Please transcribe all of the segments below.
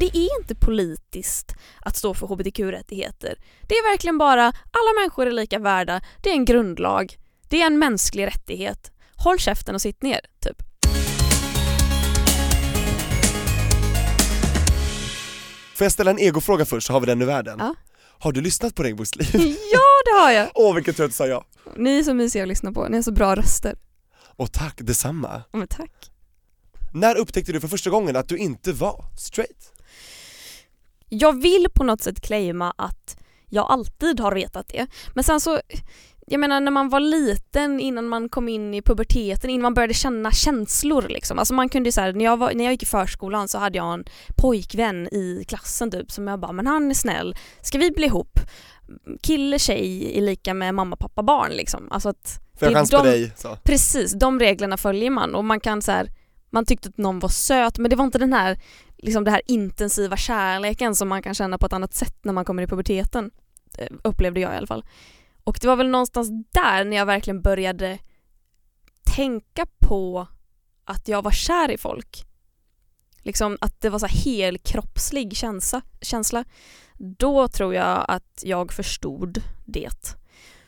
Det är inte politiskt att stå för hbtq-rättigheter. Det är verkligen bara alla människor är lika värda. Det är en grundlag. Det är en mänsklig rättighet. Håll käften och sitt ner, typ. Får jag ställa en egofråga först så har vi den i världen. Ja. Har du lyssnat på Regnbågsliv? Ja, det har jag. Åh, vilken trött sa jag. Ni är så mysiga att lyssna på. Ni har så bra röster. Och tack, detsamma. Ja, men tack. När upptäckte du för första gången att du inte var straight? Jag vill på något sätt claima att jag alltid har vetat det. Men sen så, jag menar när man var liten innan man kom in i puberteten, innan man började känna känslor liksom. Alltså man kunde ju såhär, när jag gick i förskolan så hade jag en pojkvän i klassen typ som jag bara, men han är snäll, ska vi bli ihop? Kille, tjej är lika med mamma, pappa, barn liksom. Alltså att för jag de, på dig, så. Precis, de reglerna följer man och man kan så här. Man tyckte att någon var söt, men det var inte den här, liksom det här intensiva kärleken som man kan känna på ett annat sätt när man kommer i puberteten, upplevde jag i alla fall. Och det var väl någonstans där när jag verkligen började tänka på att jag var kär i folk. Liksom att det var så här helkroppslig känsla. Då tror jag att jag förstod det.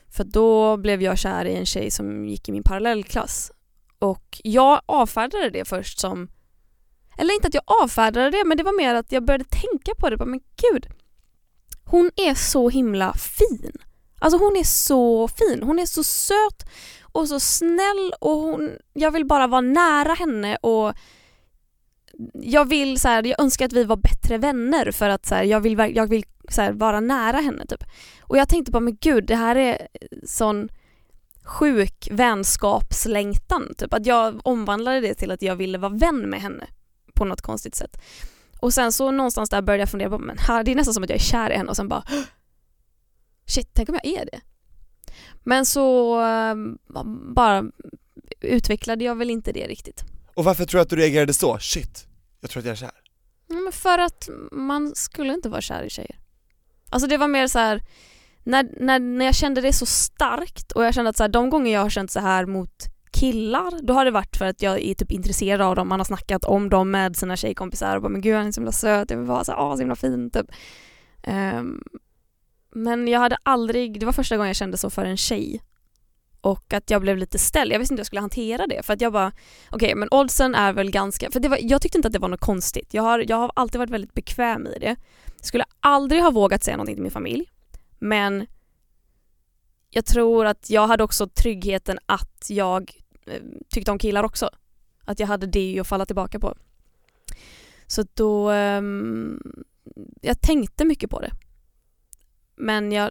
För då blev jag kär i en tjej som gick i min parallellklass. Och jag avfärdade det först som... Eller inte att jag avfärdade det, men det var mer att jag började tänka på det. Men gud, hon är så himla fin. Alltså hon är så fin. Hon är så söt och så snäll. Och jag vill bara vara nära henne. Och jag önskar att vi var bättre vänner. För att så här, jag vill så här, vara nära henne. Typ. Och jag tänkte bara, men gud, det här är sån... sjuk vänskapslängtan typ, att jag omvandlade det till att jag ville vara vän med henne på något konstigt sätt. Och sen så någonstans där började jag fundera på, men här, det är nästan som att jag är kär i henne och sen bara shit, tänk om jag är det. Men så bara utvecklade jag väl inte det riktigt. Och varför tror du att du reagerade så? Shit, jag tror att jag är kär. Men för att man skulle inte vara kär i tjejer. Alltså det var mer så här. När jag kände det så starkt och jag kände att så här, de gånger jag har känt så här mot killar, då har det varit för att jag är typ intresserad av dem. Man har snackat om dem med sina tjejkompisar och bara, men gud, han är så himla söt, jag vill vara så här, så himla fin typ. Men jag hade aldrig, det var första gången jag kände så för en tjej. Och att jag blev lite ställd. Jag visste inte hur jag skulle hantera det. För att jag bara, okej, men oddsen är väl ganska... För det var, jag tyckte inte att det var något konstigt. Jag har alltid varit väldigt bekväm i det. Jag skulle aldrig ha vågat säga någonting till min familj. Men jag tror att jag hade också tryggheten att jag tyckte om killar också. Att jag hade det att falla tillbaka på. Så då... jag tänkte mycket på det. Men jag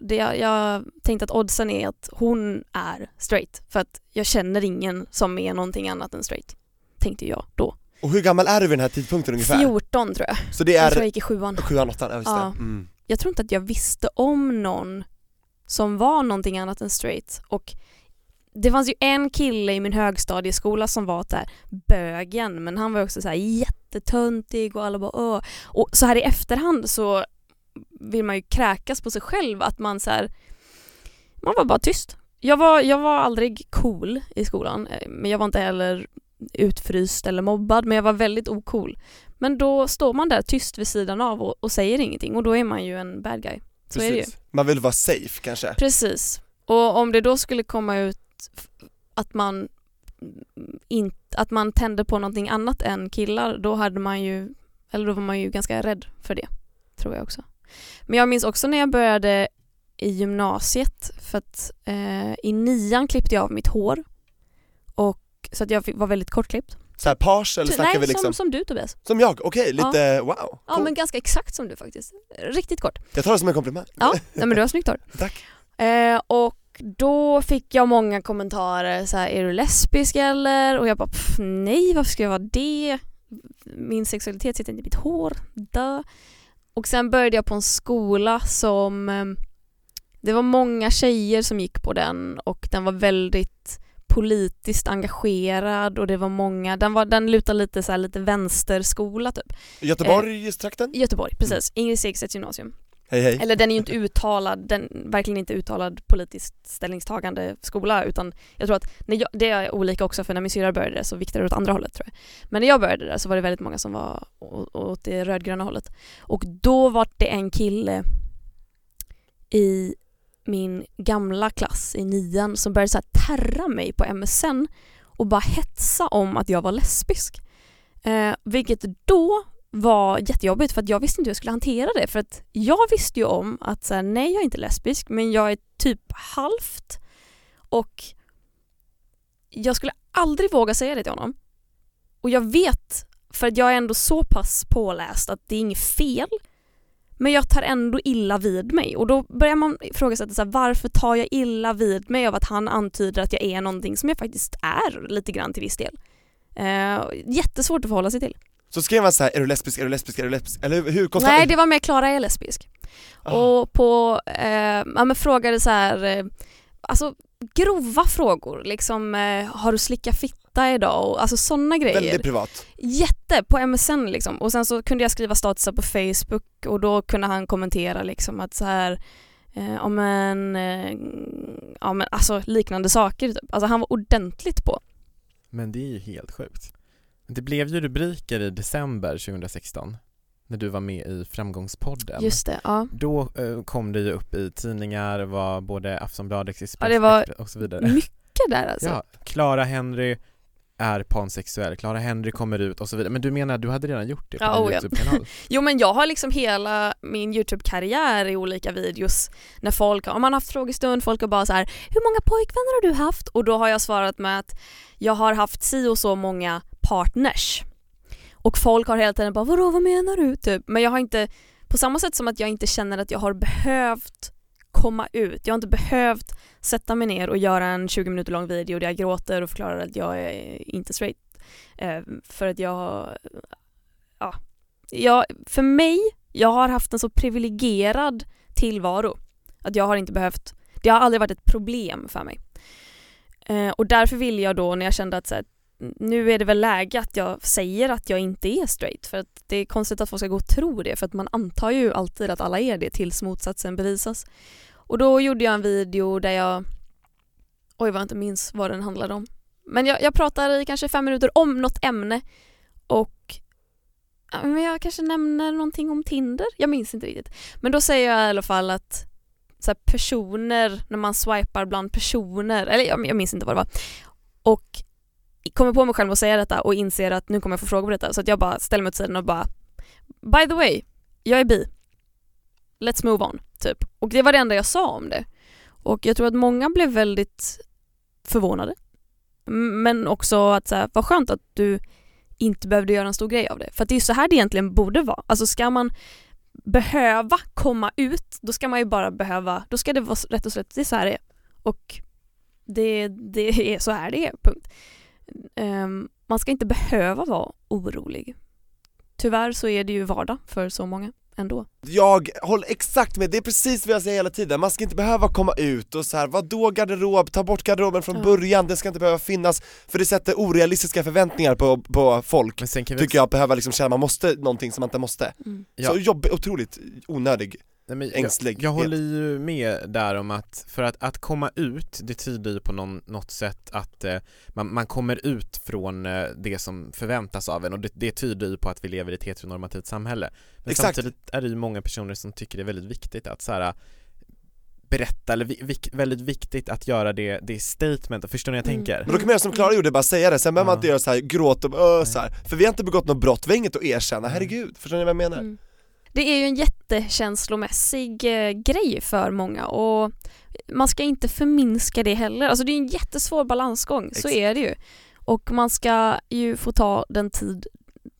tänkte att oddsen är att hon är straight. För att jag känner ingen som är någonting annat än straight. Tänkte jag då. Och hur gammal är du vid den här tidpunkten ungefär? 14 tror jag. Så det är... Jag tror jag gick i 7an, 8an. Ja, just det. Mm. Jag tror inte att jag visste om någon som var någonting annat än straight. Och det fanns ju en kille i min högstadieskola som var där bögen. Men han var också så här jättetöntig och alla bara åh. Och så här i efterhand så vill man ju kräkas på sig själv. Att man så här, man var bara tyst. Jag var aldrig cool i skolan. Men jag var inte heller utfryst eller mobbad. Men jag var väldigt ocool. Men då står man där tyst vid sidan av och säger ingenting. Och då är man ju en bad guy. Så är det ju. Man vill vara safe kanske. Precis. Och om det då skulle komma ut att man tände på någonting annat än killar, då var man ju ganska rädd för det. Tror jag också. Men jag minns också när jag började i gymnasiet. För att i 9an klippte jag av mitt hår. Och så att jag var väldigt kortklippt. Så här pars eller snackar vi liksom? Nej, som du Tobias. Som jag? Okej, lite ja. Wow. Cool. Ja, men ganska exakt som du faktiskt. Riktigt kort. Jag tar det som en komplimang. Ja, nej, men du har snyggt hår. Tack. Och då fick jag många kommentarer så här, är du lesbisk eller? Och jag bara, nej, varför ska jag vara det? Min sexualitet sitter inte i mitt hår. Och sen började jag på en skola som Det var många tjejer som gick på den och den var väldigt politiskt engagerad och det var många, den lutade lite så här, lite vänsterskola typ. Göteborgstrakten? Göteborg, precis. Ingrid Segerstedts gymnasium. Hej, hej. Eller den är ju inte uttalad, den verkligen inte uttalad politiskt ställningstagande skola, utan jag tror att det är olika också, för när min syra började så viktade det åt andra hållet tror jag. Men när jag började där så var det väldigt många som var åt det rödgröna hållet. Och då var det en kille i min gamla klass i 9 som började så här terra mig på MSN och bara hetsa om att jag var lesbisk. Vilket då var jättejobbigt, för att jag visste inte hur jag skulle hantera det, för att jag visste ju om att så här, nej, jag är inte lesbisk, men jag är typ halvt, och jag skulle aldrig våga säga det till honom. Och jag vet, för att jag är ändå så pass påläst att det är inget fel, men jag tar ändå illa vid mig. Och då börjar man fråga sig så här, varför tar jag illa vid mig av att han antyder att jag är någonting som jag faktiskt är lite grann till viss del. Jättesvårt att förhålla sig till. Så skrev man så här, är du lesbisk? Eller hur konstant? Nej, det var med Klara är lesbisk. Ah. Och på men frågade så här, alltså grova frågor liksom, har du slickat fitta idag, och alltså såna grejer. Väldigt privat. Jätte på MSN liksom. Och sen så kunde jag skriva statusar på Facebook, och då kunde han kommentera liksom att så här men alltså liknande saker typ. Alltså han var ordentligt på. Men det är ju helt sjukt. Det blev ju rubriker i december 2016 när du var med i Framgångspodden. Just det, ja. Då kom det ju upp i tidningar, var både Aftonbladet, Expressen, ja, det var och så vidare. Mycket där alltså. Ja, Klara Henry är pansexuell. Klara Henry kommer ut och så vidare. Men du menar att du hade redan gjort det på din YouTube-kanal? Jo, men jag har liksom hela min YouTube-karriär i olika videos när folk, om man har haft frågestund, folk har bara så här, hur många pojkvänner har du haft? Och då har jag svarat med att jag har haft si och så många partners. Och folk har hela tiden bara, vadå, vad menar du? Typ. Men jag har inte, på samma sätt som att jag inte känner att jag har behövt komma ut. Jag har inte behövt sätta mig ner och göra en 20 minuter lång video där jag gråter och förklarar att jag är inte straight. För att jag har haft en så privilegierad tillvaro att jag har inte behövt, det har aldrig varit ett problem för mig. Och därför ville jag då, när jag kände att så här, nu är det väl läge att jag säger att jag inte är straight, för att det är konstigt att folk ska gå och tro det, för att man antar ju alltid att alla är det tills motsatsen bevisas. Och då gjorde jag en video där jag, vad jag inte minns vad den handlade om, men jag pratade i kanske 5 minuter om något ämne, och men jag kanske nämner någonting om Tinder, jag minns inte riktigt, men då säger jag i alla fall att så här, personer, när man swipar bland personer, eller jag minns inte vad det var, och kommer på mig själv och säger detta och inser att nu kommer jag få frågor på detta, så att jag bara ställer mig åt sidan och bara, by the way, jag är bi. Let's move on, typ. Och det var det enda jag sa om det. Och jag tror att många blev väldigt förvånade. Men också att så här, vad skönt att du inte behövde göra en stor grej av det. För att det är så här det egentligen borde vara. Alltså ska man behöva komma ut, då ska man ju bara behöva, då ska det vara rätt och slätt, det är så här det är. Och det är så här det är, punkt. Man ska inte behöva vara orolig. Tyvärr så är det ju vardag för så många ändå. Jag håller exakt med, det är precis vad jag säger hela tiden. Man ska inte behöva komma ut och så här, vadå garderob, ta bort garderoben från början. Det ska inte behöva finnas, för det sätter orealistiska förväntningar på folk. Men sen kan vi tycker jag behöver liksom känna man måste någonting som man inte måste. Mm. Ja. Så jobb är otroligt onödig. Nej, jag håller ju med där om att för att komma ut, det tyder ju på något sätt att man kommer ut från det som förväntas av en, och det tyder ju på att vi lever i ett heteronormativt samhälle. Men exakt. Samtidigt är det ju många personer som tycker det är väldigt viktigt att så här, berätta, eller väldigt viktigt att göra det statementet. Förstår ni vad jag tänker? Men då kan man göra som Klara gjorde, bara säga det. Sen behöver man inte göra så här, gråt och så här. För vi har inte begått något brott, vi har inget att erkänna. Herregud, förstår ni vad jag menar? Mm. Det är ju en jättekänslomässig grej för många, och man ska inte förminska det heller. Alltså det är en jättesvår balansgång, så är det ju. Och man ska ju få ta den tid,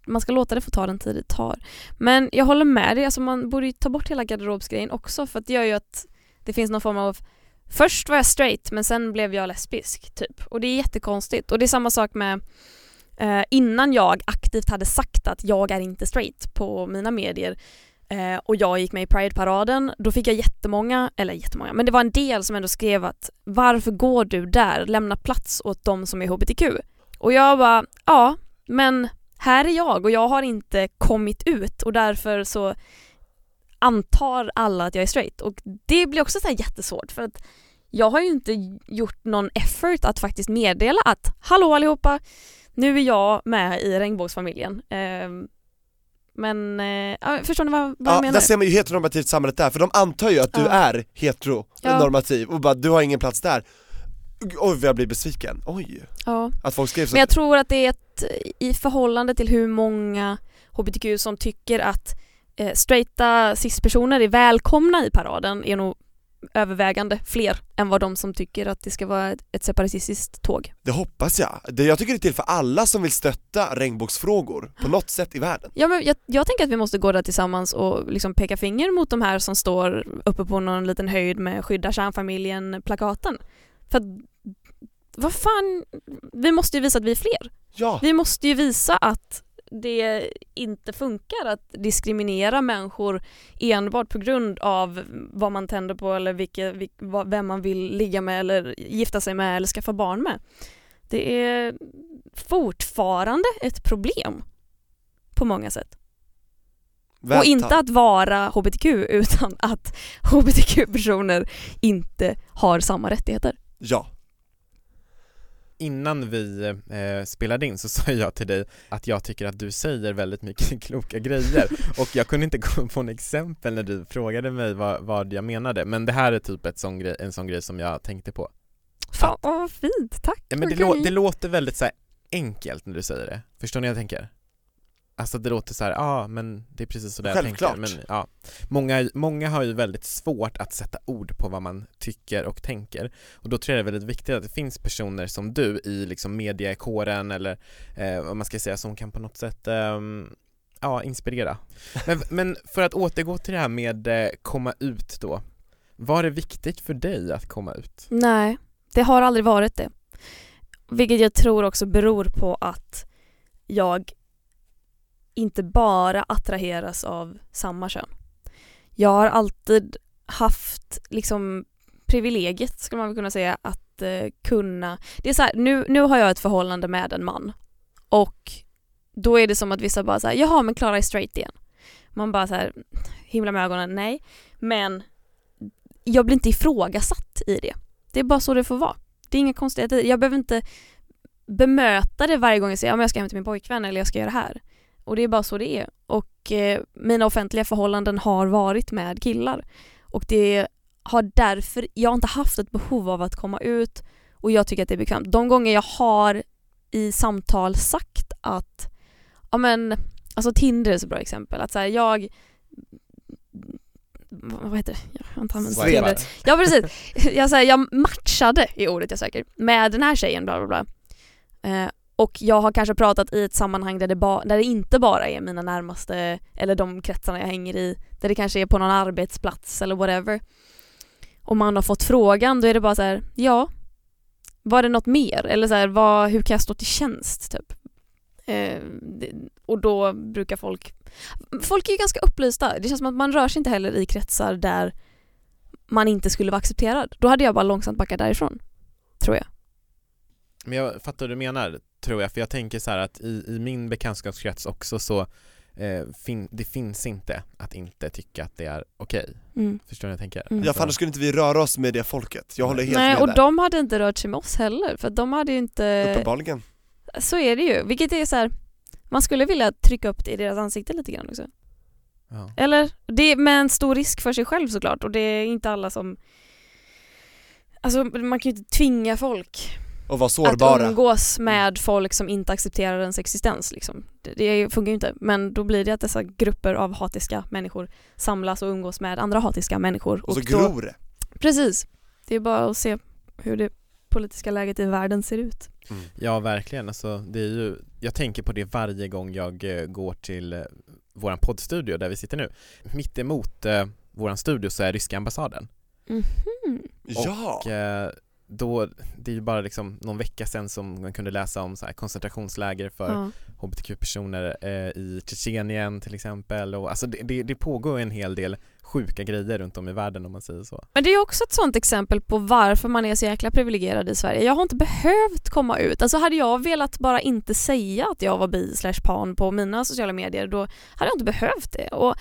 man ska låta det få ta den tid det tar. Men jag håller med dig, alltså man borde ju ta bort hela garderobsgrejen också, för att det gör ju att det finns någon form av, först var jag straight men sen blev jag lesbisk typ. Och det är jättekonstigt. Och det är samma sak med innan jag aktivt hade sagt att jag är inte straight på mina medier, och jag gick med i Pride-paraden, då fick jag jättemånga, men det var en del som ändå skrev att varför går du där? Lämna plats åt dem som är hbtq. Och jag bara, ja, men här är jag och jag har inte kommit ut och därför så antar alla att jag är straight. Och det blir också så här jättesvårt för att jag har ju inte gjort någon effort att faktiskt meddela att hallå allihopa, nu är jag med i regnbågsfamiljen. Men förstår ni vad jag menar? Där ser man ju heteronormativt samhället där. För de antar ju att du är heteronormativ och bara du har ingen plats där. Oj, jag blir besviken. Oj. Ja. Att folk skrev så. Men jag tror att det är i förhållande till hur många hbtq som tycker att straighta cis-personer är välkomna i paraden är nog övervägande fler än vad de som tycker att det ska vara ett separatistiskt tåg. Det hoppas jag. Jag tycker det är till för alla som vill stötta regnbågsfrågor på något sätt i världen. Ja, men jag tänker att vi måste gå där tillsammans och liksom peka finger mot de här som står uppe på någon liten höjd med skydda kärnfamiljen-plakaten. För vad fan, vi måste ju visa att vi är fler. Ja. Vi måste ju visa att det inte funkar att diskriminera människor enbart på grund av vad man tänder på eller vem man vill ligga med eller gifta sig med eller skaffa barn med. Det är fortfarande ett problem på många sätt. Vänta. Och inte att vara hbtq utan att hbtq-personer inte har samma rättigheter. Ja. Innan vi spelade in så sa jag till dig att jag tycker att du säger väldigt mycket kloka grejer och jag kunde inte komma på en exempel när du frågade mig vad jag menade, men det här är typ en sån grej som jag tänkte på. Fan, vad fint, tack. Ja, men det låter väldigt så här enkelt när du säger det. Förstår ni vad jag tänker? Alltså det låter så här, men det är precis så där jag tänker. Men, ja. Många har ju väldigt svårt att sätta ord på vad man tycker och tänker. Och då tror jag det är väldigt viktigt att det finns personer som du i liksom mediekåren eller vad man ska säga som kan på något sätt inspirera. Men för att återgå till det här med komma ut då. Var det viktigt för dig att komma ut? Nej, det har aldrig varit det. Vilket jag tror också beror på att jag inte bara attraheras av samma kön. Jag har alltid haft liksom privilegiet, skulle man kunna säga, att kunna. Det är så här, nu har jag ett förhållande med en man. Och då är det som att vissa bara så här, jaha, men Klara är straight igen. Man bara så här, himla med ögonen, nej. Men jag blir inte ifrågasatt i det. Det är bara så det får vara. Det är inga konstigheter. Jag behöver inte bemöta det varje gång jag säger, ja, men jag ska hem till min pojkvän eller jag ska göra det här. Och det är bara så det är. Och mina offentliga förhållanden har varit med killar. Och det har därför, jag har inte haft ett behov av att komma ut. Och jag tycker att det är bekvämt. De gånger jag har i samtal sagt att, ja men, alltså Tinder är så bra exempel. Att så här, vad heter det? Jag har inte använt Tinder. Ja, precis. Jag matchade i ordet jag söker. Med den här tjejen, bla bla bla. Och jag har kanske pratat i ett sammanhang där det inte bara är mina närmaste eller de kretsarna jag hänger i. Där det kanske är på någon arbetsplats eller whatever. Om man har fått frågan, då är det bara så här, ja, var det något mer? Eller så här, hur kan jag stå till tjänst? Typ. Och då brukar folk är ju ganska upplysta. Det känns som att man rör sig inte heller i kretsar där man inte skulle vara accepterad. Då hade jag bara långsamt backat därifrån, tror jag. Men jag fattar vad du menar, tror jag. För jag tänker så här att i min bekantskapskrets också så det finns inte att inte tycka att det är okej. Mm. Förstår du vad jag tänker? Mm. Ja, fan, då skulle inte vi röra oss med det folket. Jag håller helt med och där. De hade inte rört sig med oss heller. För de hade ju inte... Uppenbarligen. Så är det ju. Vilket är så här... Man skulle vilja trycka upp det i deras ansikte lite grann också. Ja. Eller? Det är med en stor risk för sig själv såklart. Och det är inte alla som... Alltså, man kan ju inte tvinga folk... Och vara sårbara. Att umgås med folk som inte accepterar ens existens. Liksom. Det funkar ju inte. Men då blir det att dessa grupper av hatiska människor samlas och umgås med andra hatiska människor. Och så gror det. Precis. Det är bara att se hur det politiska läget i världen ser ut. Mm. Ja, verkligen. Alltså, det är ju, jag tänker på det varje gång jag går till vår poddstudio där vi sitter nu. Mitt emot vår studio så är ryska ambassaden. Mm-hmm. Och, ja! då, det är ju bara liksom någon vecka sedan som man kunde läsa om så här koncentrationsläger för hbtq-personer i Tjetjenien till exempel. Och, alltså det pågår en hel del sjuka grejer runt om i världen om man säger så. Men det är också ett sånt exempel på varför man är så jäkla privilegierad i Sverige. Jag har inte behövt komma ut. Alltså hade jag velat bara inte säga att jag var bi/pan på mina sociala medier, då hade jag inte behövt det. Och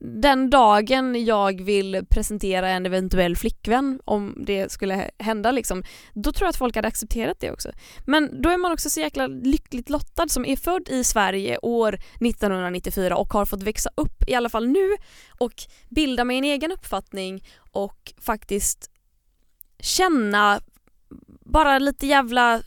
den dagen jag vill presentera en eventuell flickvän, om det skulle hända liksom, då tror jag att folk hade accepterat det också. Men då är man också så jäkla lyckligt lottad som är född i Sverige år 1994 och har fått växa upp i alla fall nu och bilda mig en egen uppfattning och faktiskt känna bara lite jävla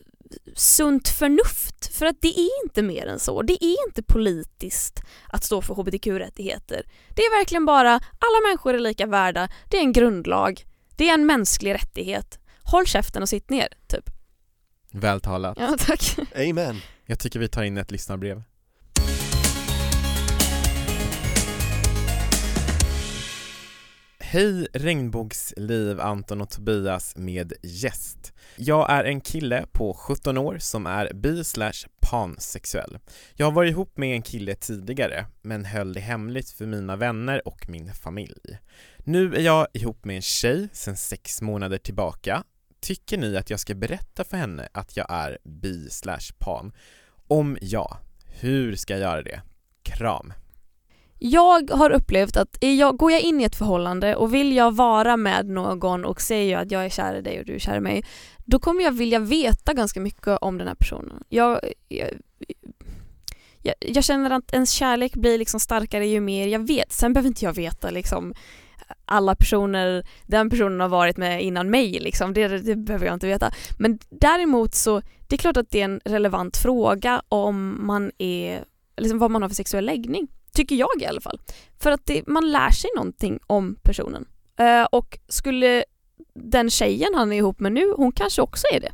sunt förnuft, för att det är inte mer än så. Det är inte politiskt att stå för hbtq-rättigheter. Det är verkligen bara alla människor är lika värda. Det är en grundlag. Det är en mänsklig rättighet. Håll käften och sitt ner, typ. Vältalat. Ja, tack. Amen. Jag tycker vi tar in ett lyssnarbrev. Hej Regnbågsliv, Anton och Tobias med gäst. Jag är en kille på 17 år som är bi/pansexuell. Jag har varit ihop med en kille tidigare men höll det hemligt för mina vänner och min familj. Nu är jag ihop med en tjej sedan 6 månader tillbaka. Tycker ni att jag ska berätta för henne att jag är bi/pan? Om ja, hur ska jag göra det? Kram. Jag har upplevt att går jag in i ett förhållande och vill jag vara med någon och säger att jag är kär i dig och du är kär i mig, då kommer jag vilja veta ganska mycket om den här personen. Jag känner att ens kärlek blir liksom starkare ju mer jag vet. Sen behöver inte jag veta liksom alla personer den personen har varit med innan mig liksom. Det behöver jag inte veta. Men däremot så det är klart att det är en relevant fråga om man är liksom vad man har för sexuell läggning. Tycker jag i alla fall. För att man lär sig någonting om personen. Och skulle den tjejen han är ihop med nu, hon kanske också är det.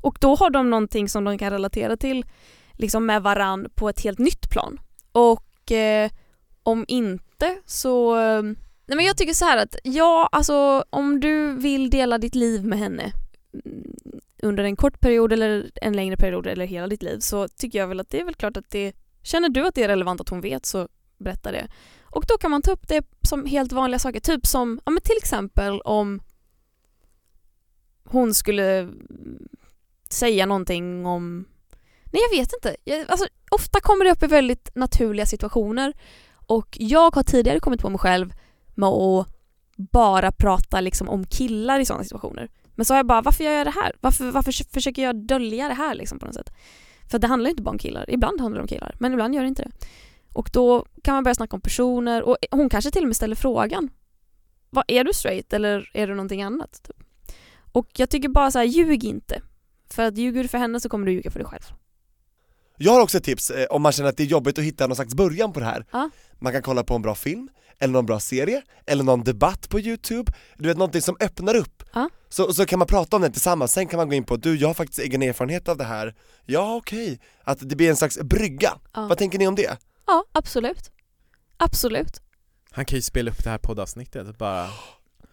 Och då har de någonting som de kan relatera till liksom med varann på ett helt nytt plan. Och om inte så... Nej, men jag tycker så här att ja, alltså, om du vill dela ditt liv med henne under en kort period eller en längre period eller hela ditt liv, så tycker jag väl att det är väl klart att det... Känner du att det är relevant att hon vet, så berätta det. Och då kan man ta upp det som helt vanliga saker. Typ som, ja, men till exempel om hon skulle säga någonting om... Nej, jag vet inte. Alltså, ofta kommer det upp i väldigt naturliga situationer. Och jag har tidigare kommit på mig själv med att bara prata liksom om killar i sådana situationer. Men så har jag bara, varför gör jag det här? Varför försöker jag dölja det här liksom, på något sätt? För det handlar inte bara om killar. Ibland handlar det om killar, men ibland gör det inte det. Och då kan man börja snacka om personer. Och hon kanske till och med ställer frågan. Vad, är du straight eller är du någonting annat? Typ. Och jag tycker bara så här, ljug inte. För att ljuger du för henne så kommer du ljuga för dig själv. Jag har också ett tips om man känner att det är jobbigt att hitta någon slags början på det här. Ah. Man kan kolla på en bra film, eller någon bra serie, eller någon debatt på YouTube. Du vet, någonting som öppnar upp. Ah. Så kan man prata om det tillsammans. Sen kan man gå in på, du, jag har faktiskt egen erfarenhet av det här. Ja, okej. Att det blir en slags brygga. Ah. Vad tänker ni om det? Ja, absolut. Absolut. Han kan ju spela upp det här poddavsnittet. Bara...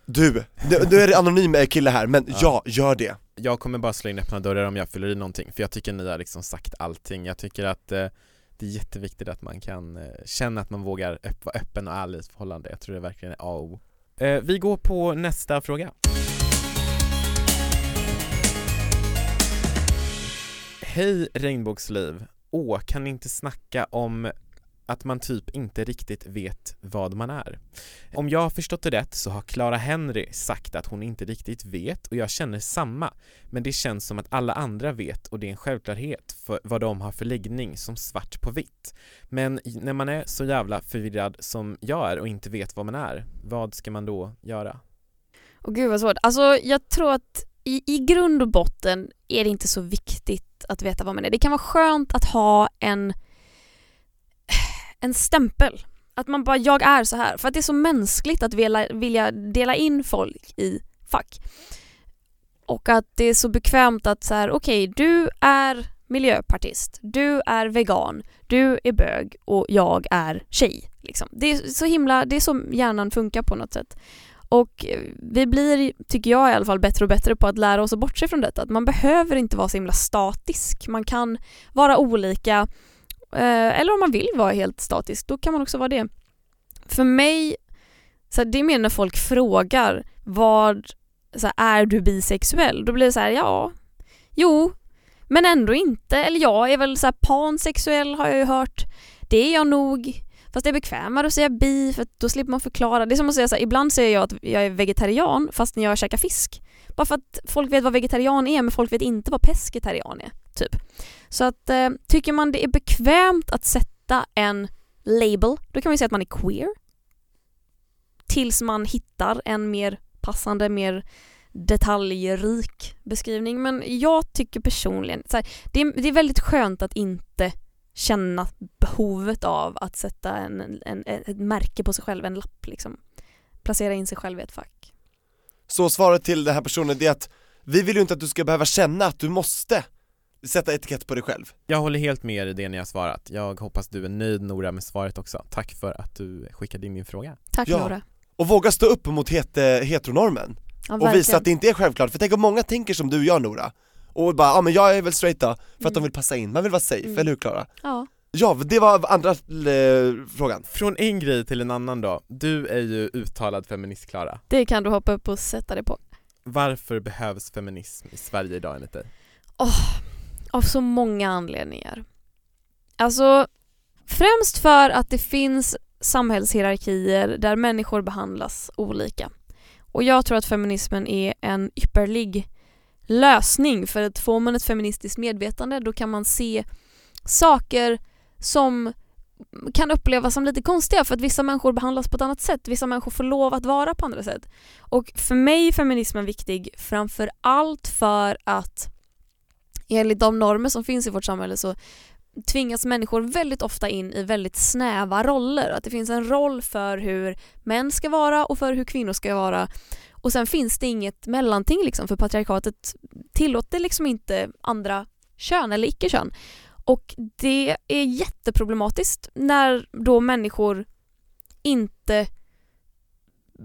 Du, nu är det anonym kille här, men ja, gör det. Jag kommer bara slå in öppna dörrar om jag fyller i någonting. För jag tycker ni har liksom sagt allting. Jag tycker att det är jätteviktigt att man kan känna att man vågar vara öppen och ärlig i förhållande. Jag tror det verkligen är A och O. Vi går på nästa fråga. Hej Regnbågsliv. Kan ni inte snacka om... att man typ inte riktigt vet vad man är. Om jag har förstått det rätt så har Klara Henry sagt att hon inte riktigt vet, och jag känner samma. Men det känns som att alla andra vet, och det är en självklarhet för vad de har för läggning som svart på vitt. Men när man är så jävla förvirrad som jag är och inte vet vad man är, vad ska man då göra? Åh gud vad svårt. Alltså jag tror att i grund och botten är det inte så viktigt att veta vad man är. Det kan vara skönt att ha en stämpel. Att man bara, jag är så här. För att det är så mänskligt att vilja dela in folk i fack. Och att det är så bekvämt att så här, okej, du är miljöpartist. Du är vegan. Du är bög. Och jag är tjej. Liksom. Det är så hjärnan funkar på något sätt. Och vi blir, tycker jag i alla fall, bättre och bättre på att lära oss att bortse från detta. Att man behöver inte vara så himla statisk. Man kan vara olika. Eller om man vill vara helt statisk, då kan man också vara det. För mig, så här, det är mer när folk frågar vad, så här, är du bisexuell? Då blir det så här, ja, jo, men ändå inte. Eller jag är väl så här, pansexuell har jag ju hört. Det är jag nog. Fast det är bekvämare att säga bi, för då slipper man förklara. Det är som att säga så här, ibland säger jag att jag är vegetarian fast när jag käkar fisk. Bara för att folk vet vad vegetarian är, men folk vet inte vad pescetarian är, typ. Så att tycker man det är bekvämt att sätta en label, då kan man ju säga att man är queer. Tills man hittar en mer passande, mer detaljrik beskrivning. Men jag tycker personligen, så här, det är väldigt skönt att inte känna behovet av att sätta ett märke på sig själv, en lapp liksom. Placera in sig själv i ett fack. Så svaret till den här personen är att vi vill ju inte att du ska behöva känna att du måste sätta etikett på dig själv. Jag håller helt med i det ni har svarat. Jag hoppas du är nöjd, Nora, med svaret också. Tack för att du skickade in din fråga. Tack, ja. Nora. Och våga stå upp mot heteronormen. Ja, och visa att det inte är självklart. För tänk om många tänker som du gör, Nora. Och bara, ja men jag är väl straight då. För att de vill passa in, man vill vara safe, eller hur, Klara? Ja. Ja, det var andra frågan. Från en grej till en annan då. Du är ju uttalad feminist, Klara. Det kan du hoppa upp och sätta dig på. Varför behövs feminism i Sverige idag enligt dig? Av så många anledningar. Alltså, främst för att det finns samhällshierarkier där människor behandlas olika. Och jag tror att feminismen är en ypperlig lösning, för att får man ett feministiskt medvetande, då kan man se saker som kan upplevas som lite konstiga för att vissa människor behandlas på ett annat sätt. Vissa människor får lov att vara på andra sätt. Och för mig är feminismen viktig framför allt för att enligt de normer som finns i vårt samhälle så tvingas människor väldigt ofta in i väldigt snäva roller. Att det finns en roll för hur män ska vara och för hur kvinnor ska vara. Och sen finns det inget mellanting liksom, för patriarkatet tillåter liksom inte andra kön eller icke-kön. Och det är jätteproblematiskt när då människor inte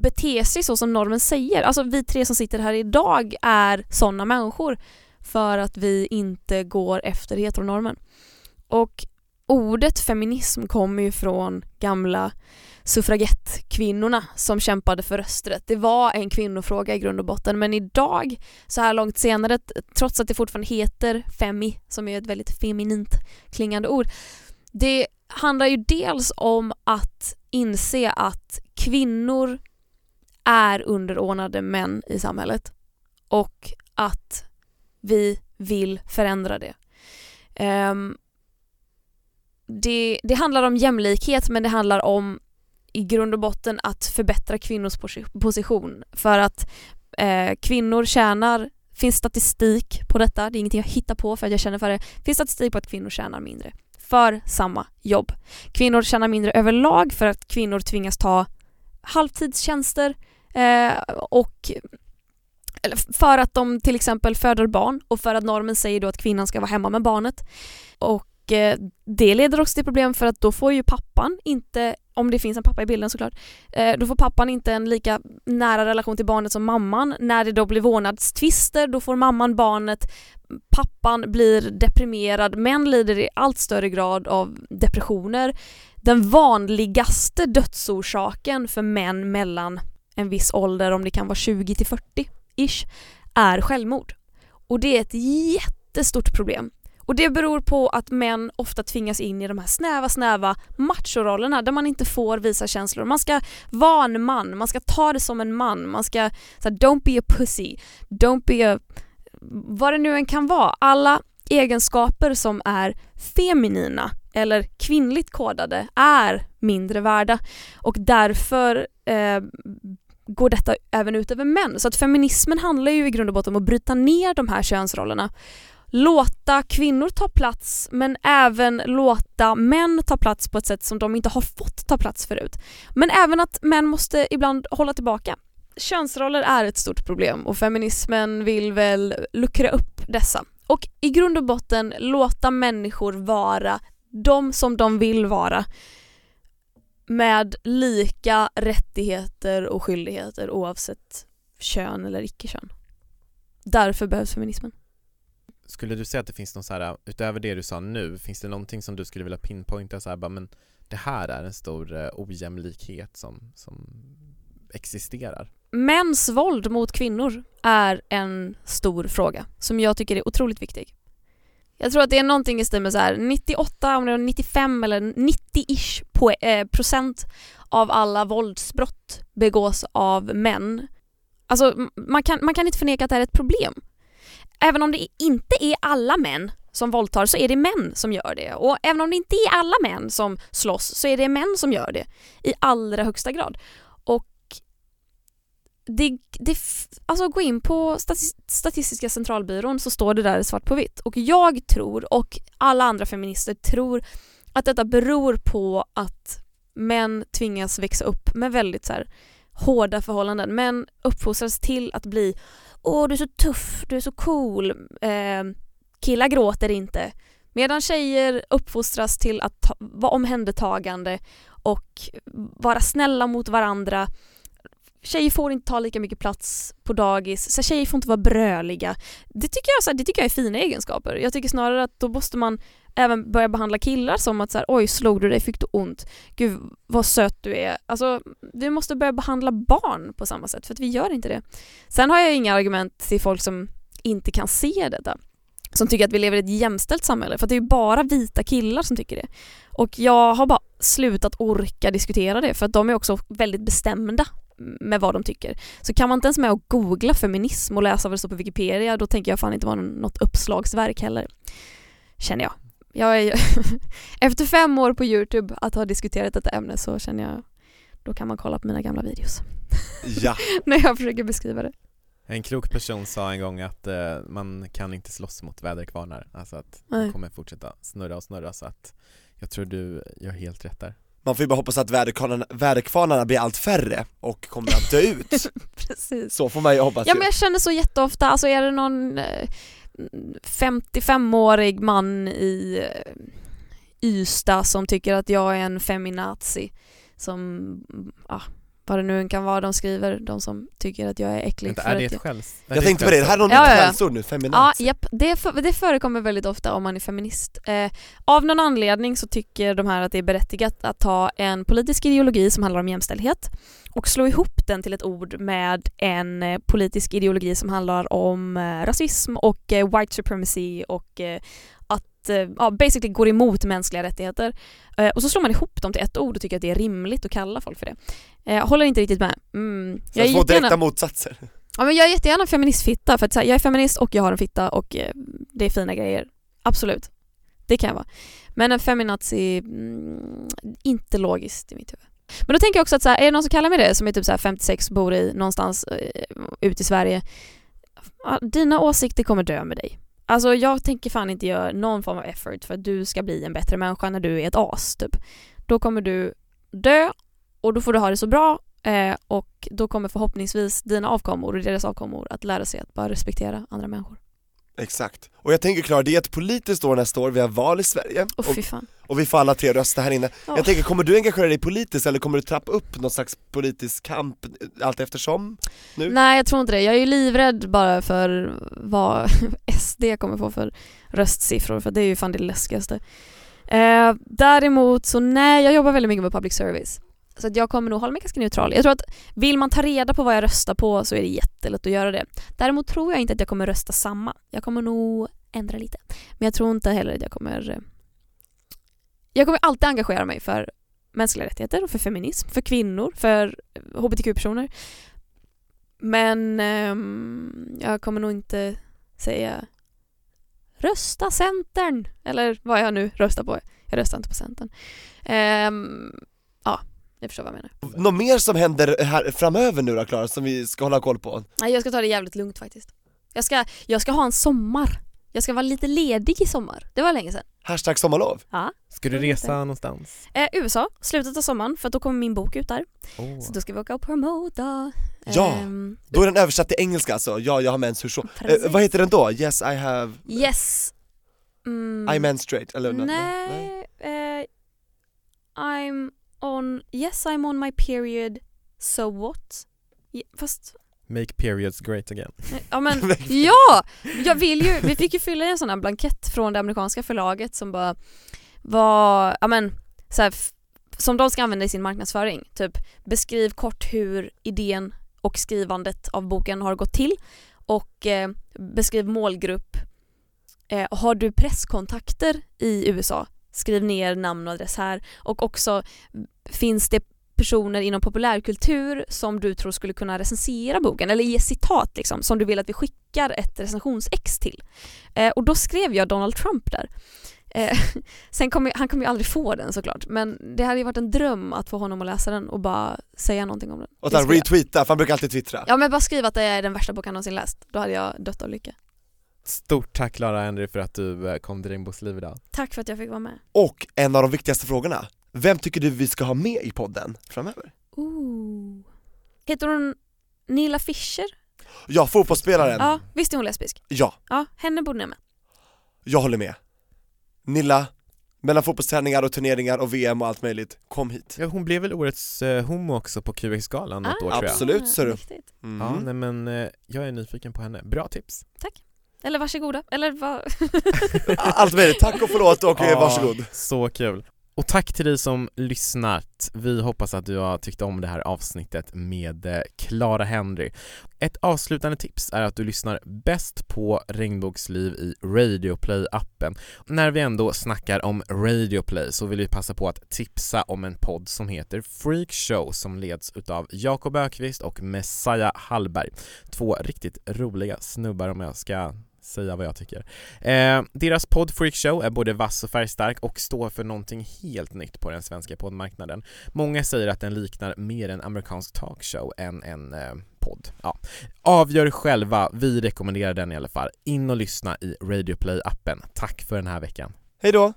beter sig så som normen säger. Alltså vi tre som sitter här idag är sådana människor för att vi inte går efter heteronormen. Och ordet feminism kommer ju från gamla suffragettkvinnorna som kämpade för rösträtt. Det var en kvinnofråga i grund och botten, men idag, så här långt senare, trots att det fortfarande heter femi, som är ett väldigt feminint klingande ord, det handlar ju dels om att inse att kvinnor är underordnade män i samhället och att vi vill förändra det. Det handlar om jämlikhet, men det handlar om i grund och botten att förbättra kvinnors position. För att kvinnor tjänar, finns statistik på detta, det är ingenting jag hittar på för att jag känner för det, finns statistik på att kvinnor tjänar mindre för samma jobb. Kvinnor tjänar mindre överlag för att kvinnor tvingas ta halvtidstjänster och för att de till exempel föder barn och för att normen säger då att kvinnan ska vara hemma med barnet. Och det leder också till problem för att då får ju pappan inte, om det finns en pappa i bilden såklart, då får pappan inte en lika nära relation till barnet som mamman. När det då blir vårdnadstvister, då får mamman barnet, pappan blir deprimerad, män lider i allt större grad av depressioner. Den vanligaste dödsorsaken för män mellan en viss ålder, om det kan vara 20-40-ish, är självmord. Och det är ett jättestort problem. Och det beror på att män ofta tvingas in i de här snäva machorollerna där man inte får visa känslor. Man ska vara en man, man ska ta det som en man, man ska så här, don't be a pussy, don't be a... vad det nu än kan vara. Alla egenskaper som är feminina eller kvinnligt kodade är mindre värda. Och därför går detta även ut över män. Så att feminismen handlar ju i grund och botten om att bryta ner de här könsrollerna. Låta kvinnor ta plats, men även låta män ta plats på ett sätt som de inte har fått ta plats förut. Men även att män måste ibland hålla tillbaka. Könsroller är ett stort problem och feminismen vill väl luckra upp dessa. Och i grund och botten låta människor vara de som de vill vara. med lika rättigheter och skyldigheter oavsett kön eller icke-kön. Därför behövs feminismen. Skulle du säga att det finns någon så här, utöver det du sa nu, finns det någonting som du skulle vilja pinpointa så här, bara, men det här är en stor ojämlikhet som existerar? Mäns våld mot kvinnor är en stor fråga som jag tycker är otroligt viktig. Jag tror att det är någonting i stil med så här 98, om det är 95 eller 90% av alla våldsbrott begås av män. Alltså man kan inte förneka att det är ett problem. Även om det inte är alla män som våldtar så är det män som gör det. Och även om det inte är alla män som slåss så är det män som gör det i allra högsta grad. Och alltså gå in på Statistiska centralbyrån så står det där svart på vitt. Och jag tror, och alla andra feminister tror, att detta beror på att män tvingas växa upp med väldigt så här hårda förhållanden. Män uppfostras till att bli du är så tuff, du är så cool, killar gråter inte. Medan tjejer uppfostras till att vara omhändertagande och vara snälla mot varandra. Tjejer får inte ta lika mycket plats på dagis. Så tjejer får inte vara bröliga. Det tycker jag är fina egenskaper. Jag tycker snarare att då måste man även börja behandla killar som att så här, oj, slog du dig, fick du ont? Gud, vad söt du är. Alltså, vi måste börja behandla barn på samma sätt för att vi gör inte det. Sen har jag inga argument till folk som inte kan se detta. Som tycker att vi lever i ett jämställt samhälle. För att det är ju bara vita killar som tycker det. Och jag har bara slutat orka diskutera det för att de är också väldigt bestämda med vad de tycker. Så kan man inte ens med att googla feminism och läsa vad det står på Wikipedia, då tänker jag fan inte vara något uppslagsverk heller. Känner jag. Efter 5 år på YouTube att ha diskuterat detta ämne så känner jag, då kan man kolla på mina gamla videos. Ja. När jag försöker beskriva det. En klok person sa en gång att man kan inte slåss mot väderkvarnar. Alltså att man kommer fortsätta snurra så att jag tror du gör helt rätt där. Man får ju bara hoppas att väderkvarnarna blir allt färre och kommer att dö ut. Precis. Så får man ju hoppas. Ja, men jag känner så jätteofta, alltså är det någon 55-årig man i Ystad som tycker att jag är en feminazi som vad det nu kan vara de skriver, de som tycker att jag är äcklig. Vänta, är det ett skäms? Jag tänkte på det, här är något skämsord nu, feminazi. Ja, japp, det förekommer väldigt ofta om man är feminist. Av någon anledning så tycker de här att det är berättigat att ta en politisk ideologi som handlar om jämställdhet och slå ihop den till ett ord med en politisk ideologi som handlar om rasism och white supremacy och basically går emot mänskliga rättigheter. Och så slår man ihop dem till ett ord och tycker att det är rimligt att kalla folk för det. Jag håller inte riktigt med. Jag är två direkta motsatser. Ja, men jag är jättegärna feministfitta för att jag är feminist och jag har en fitta och det är fina grejer. Absolut. Det kan jag vara. Men en feminazi inte logiskt i mitt huvud. Men då tänker jag också att så här, är det någon som kallar mig det som är typ så här 56, bor i någonstans ute i Sverige. Dina åsikter kommer dö med dig. Alltså jag tänker fan inte göra någon form av effort för att du ska bli en bättre människa när du är ett as typ. Då kommer du dö och då får du ha det så bra och då kommer förhoppningsvis dina avkommor och deras avkommor att lära sig att bara respektera andra människor. Exakt. Och jag tänker Klara, det är ett politiskt år nästa år, vi har val i Sverige. Fy fan. Och vi får alla 3 röster här inne. Oh. Jag tänker, kommer du engagera dig politiskt eller kommer du trappa upp någon slags politisk kamp allt eftersom nu? Nej, jag tror inte det. Jag är ju livrädd bara för vad SD kommer få för röstsiffror, för det är ju fan det läskigaste. Däremot så nej, jag jobbar väldigt mycket med public service. Så att jag kommer nog hålla mig ganska neutral. Jag tror att vill man ta reda på vad jag röstar på så är det jättelätt att göra det. Däremot tror jag inte att jag kommer rösta samma. Jag kommer nog ändra lite. Men jag tror inte heller att jag kommer alltid engagera mig för mänskliga rättigheter och för feminism, för kvinnor, för hbtq-personer. Men jag kommer nog inte säga rösta Centern. Eller vad jag nu röstar på. Jag röstar inte på Centern. Jag förstår vad jag menar. Något mer som händer här framöver nu då, Klara, som vi ska hålla koll på? Nej, jag ska ta det jävligt lugnt faktiskt. Jag ska ha en sommar. Jag ska vara lite ledig i sommar. Det var länge sedan. #sommarlov. Ja. Ska du resa någonstans? USA, slutet av sommaren, för att då kommer min bok ut där. Oh. Så då ska vi åka och promota. Ja, då är den översatt till engelska alltså. Ja, jag har mens, hur så? Vad heter den då? Yes, I have... Yes. I menstruate. Eller, nej. I'm... on, yes I'm on my period, so what? Fast... Make periods great again. Ja, men, ja! Jag vill ju, vi fick ju fylla i en sån här blankett från det amerikanska förlaget som bara var, ja men, så här, som de ska använda i sin marknadsföring. Typ, beskriv kort hur idén och skrivandet av boken har gått till och beskriv målgrupp. Har du presskontakter i USA? Skriv ner namn och adress här. Och också, finns det personer inom populärkultur som du tror skulle kunna recensera boken eller ge citat liksom, som du vill att vi skickar ett recensionsex till. Och då skrev jag Donald Trump där. Sen han kommer ju aldrig få den såklart, men det hade ju varit en dröm att få honom att läsa den och bara säga någonting om den. Och sen retweeta, för han brukar alltid twittra. Ja, men bara skriva att det är den värsta boken han någonsin läst. Då hade jag dött av lycka. Stort tack Klara Henry för att du kom till Regnbågsliv idag. Tack för att jag fick vara med. Och en av de viktigaste frågorna. Vem tycker du vi ska ha med i podden framöver? Ooh. Heter hon Nilla Fischer? Ja, fotbollsspelaren. Ja, visst är hon lesbisk? Ja. Ja, henne borde ni med. Jag håller med. Nilla, mellan fotbollsträningar och turneringar och VM och allt möjligt, kom hit. Ja, hon blev väl årets homo också på QX-galan något år, tror jag. Absolut, ser du. Mm. Ja, nej, men jag är nyfiken på henne. Bra tips. Tack. Eller varsågoda. Eller allt möjligt. Tack och förlåt och varsågod. Så kul. Och tack till dig som lyssnat. Vi hoppas att du har tyckt om det här avsnittet med Klara Henry. Ett avslutande tips är att du lyssnar bäst på Regnbågsliv i RadioPlay-appen. När vi ändå snackar om RadioPlay så vill vi passa på att tipsa om en podd som heter Freak Show som leds utav Jakob Ökvist och Messiah Hallberg. Två riktigt roliga snubbar om jag ska... säga vad jag tycker. Deras podd Freak Show är både vass och färgstark och står för någonting helt nytt på den svenska poddmarknaden. Många säger att den liknar mer en amerikansk talkshow än en podd. Ja. Avgör själva, vi rekommenderar den i alla fall. In och lyssna i RadioPlay-appen. Tack för den här veckan. Hej då!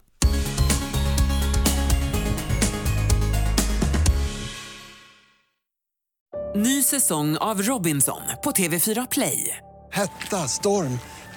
Ny säsong av Robinson på TV4 Play. Hetta, storm,